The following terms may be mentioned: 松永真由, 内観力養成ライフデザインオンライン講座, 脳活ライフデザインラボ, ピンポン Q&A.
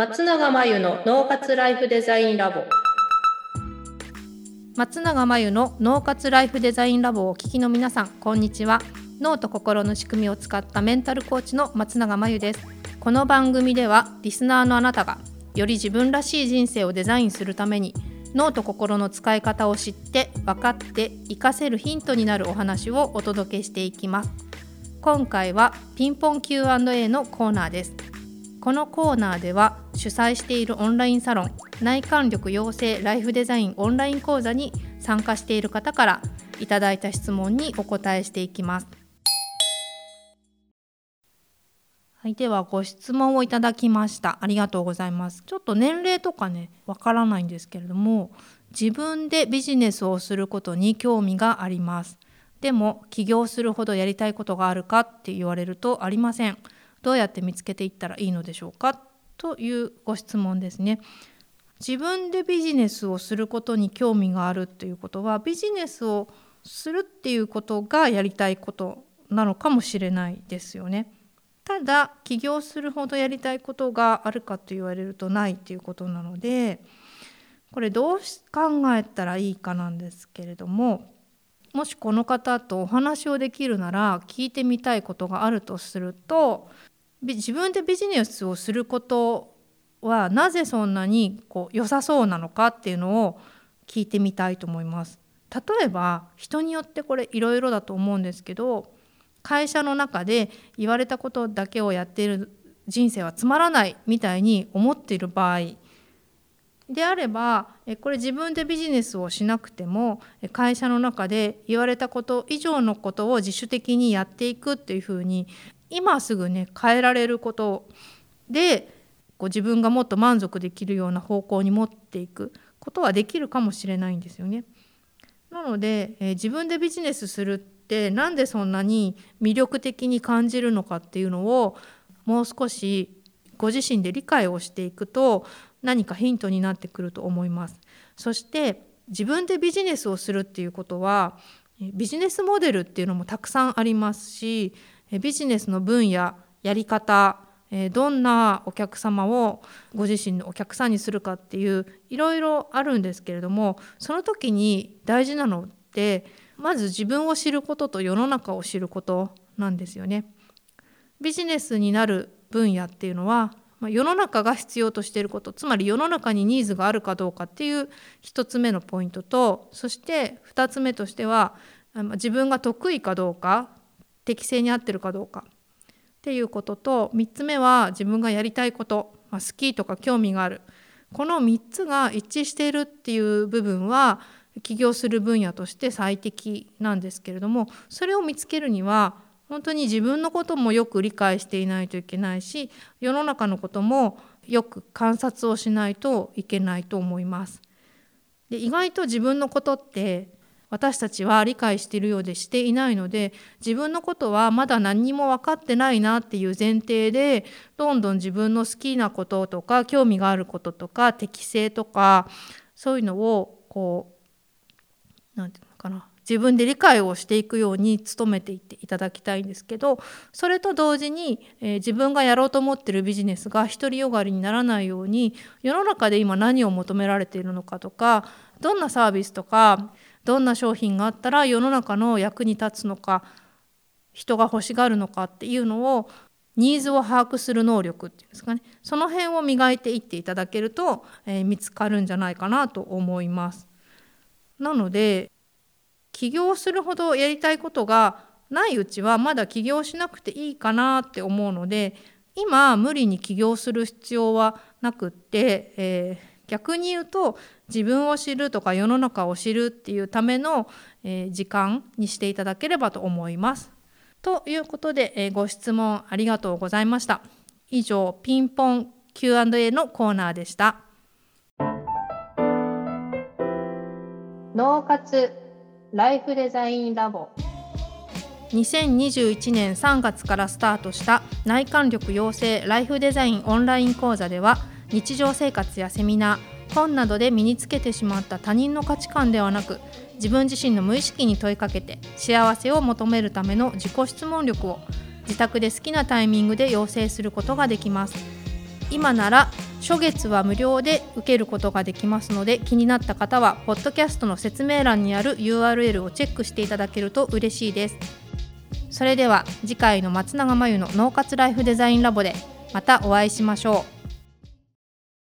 松永真由の脳活ライフデザインラボ。松永真由の脳活ライフデザインラボをお聞きの皆さん、こんにちは。脳と心の仕組みを使ったメンタルコーチの松永真由です。この番組ではリスナーのあなたがより自分らしい人生をデザインするために、脳と心の使い方を知って分かって活かせるヒントになるお話をお届けしていきます。今回はピンポン Q&A のコーナーです。このコーナーでは主催しているオンラインサロン内観力養成ライフデザインオンライン講座に参加している方からいただいた質問にお答えしていきます。はい、ではご質問をいただきました。ありがとうございます。ちょっと年齢とかね、わからないんですけれども、自分でビジネスをすることに興味があります。でも起業するほどやりたいことがあるかって言われるとありません。どうやって見つけていったらいいのでしょうか、というご質問ですね。自分でビジネスをすることに興味があるということは、ビジネスをするっていうことがやりたいことなのかもしれないですよね。ただ起業するほどやりたいことがあるかと言われるとないということなので、これどう考えたらいいかなんですけれども、もしこの方とお話をできるなら聞いてみたいことがあるとすると、自分でビジネスをすることはなぜそんなに良さそうなのかっていうのを聞いてみたいと思います。例えば人によってこれいろいろだと思うんですけど、会社の中で言われたことだけをやっている人生はつまらないみたいに思っている場合であれば、これ自分でビジネスをしなくても会社の中で言われたこと以上のことを自主的にやっていくっていうふうに、今すぐね変えられることで自分がもっと満足できるような方向に持っていくことはできるかもしれないんですよね。なので自分でビジネスするってなんでそんなに魅力的に感じるのかっていうのを、もう少しご自身で理解をしていくと何かヒントになってくると思います。そして自分でビジネスをするっていうことは、ビジネスモデルっていうのもたくさんありますし、ビジネスの分野、やり方、どんなお客様をご自身のお客さんにするかっていういろいろあるんですけれども、その時に大事なのってまず自分を知ることと世の中を知ることなんですよね。ビジネスになる分野っていうのは、世の中が必要としていること、つまり世の中にニーズがあるかどうかっていう一つ目のポイントと、そして二つ目としては自分が得意かどうか、適性に合ってるかどうかっていうことと、3つ目は自分がやりたいこと、好きとか興味がある、この3つが一致しているっていう部分は起業する分野として最適なんですけれども、それを見つけるには本当に自分のこともよく理解していないといけないし、世の中のこともよく観察をしないといけないと思います。で、意外と自分のことって私たちは理解しているようでしていないので、自分のことはまだ何も分かってないなっていう前提で、どんどん自分の好きなこととか興味があることとか適性とか、そういうのをなんていうのかな、自分で理解をしていくように努めていっていただきたいんですけど、それと同時に、自分がやろうと思っているビジネスが独りよがりにならないように、世の中で今何を求められているのかとか、どんなサービスとかどんな商品があったら世の中の役に立つのか、人が欲しがるのかっていうのを、ニーズを把握する能力っていうんですかね、その辺を磨いていっていただけると、見つかるんじゃないかなと思います。なので起業するほどやりたいことがないうちはまだ起業しなくていいかなって思うので、今無理に起業する必要はなくって、逆に言うと自分を知るとか世の中を知るっていうための時間にしていただければと思います。ということでご質問ありがとうございました。以上、ピンポン Q&A のコーナーでした。脳活ライフデザインラボ。2021年3月からスタートした内観力養成ライフデザインオンライン講座では、日常生活やセミナー、本などで身につけてしまった他人の価値観ではなく、自分自身の無意識に問いかけて幸せを求めるための自己質問力を自宅で好きなタイミングで養成することができます。今なら初月は無料で受けることができますので、気になった方はポッドキャストの説明欄にある URL をチェックしていただけると嬉しいです。それでは次回の松永真由の脳活ライフデザインラボでまたお会いしましょう。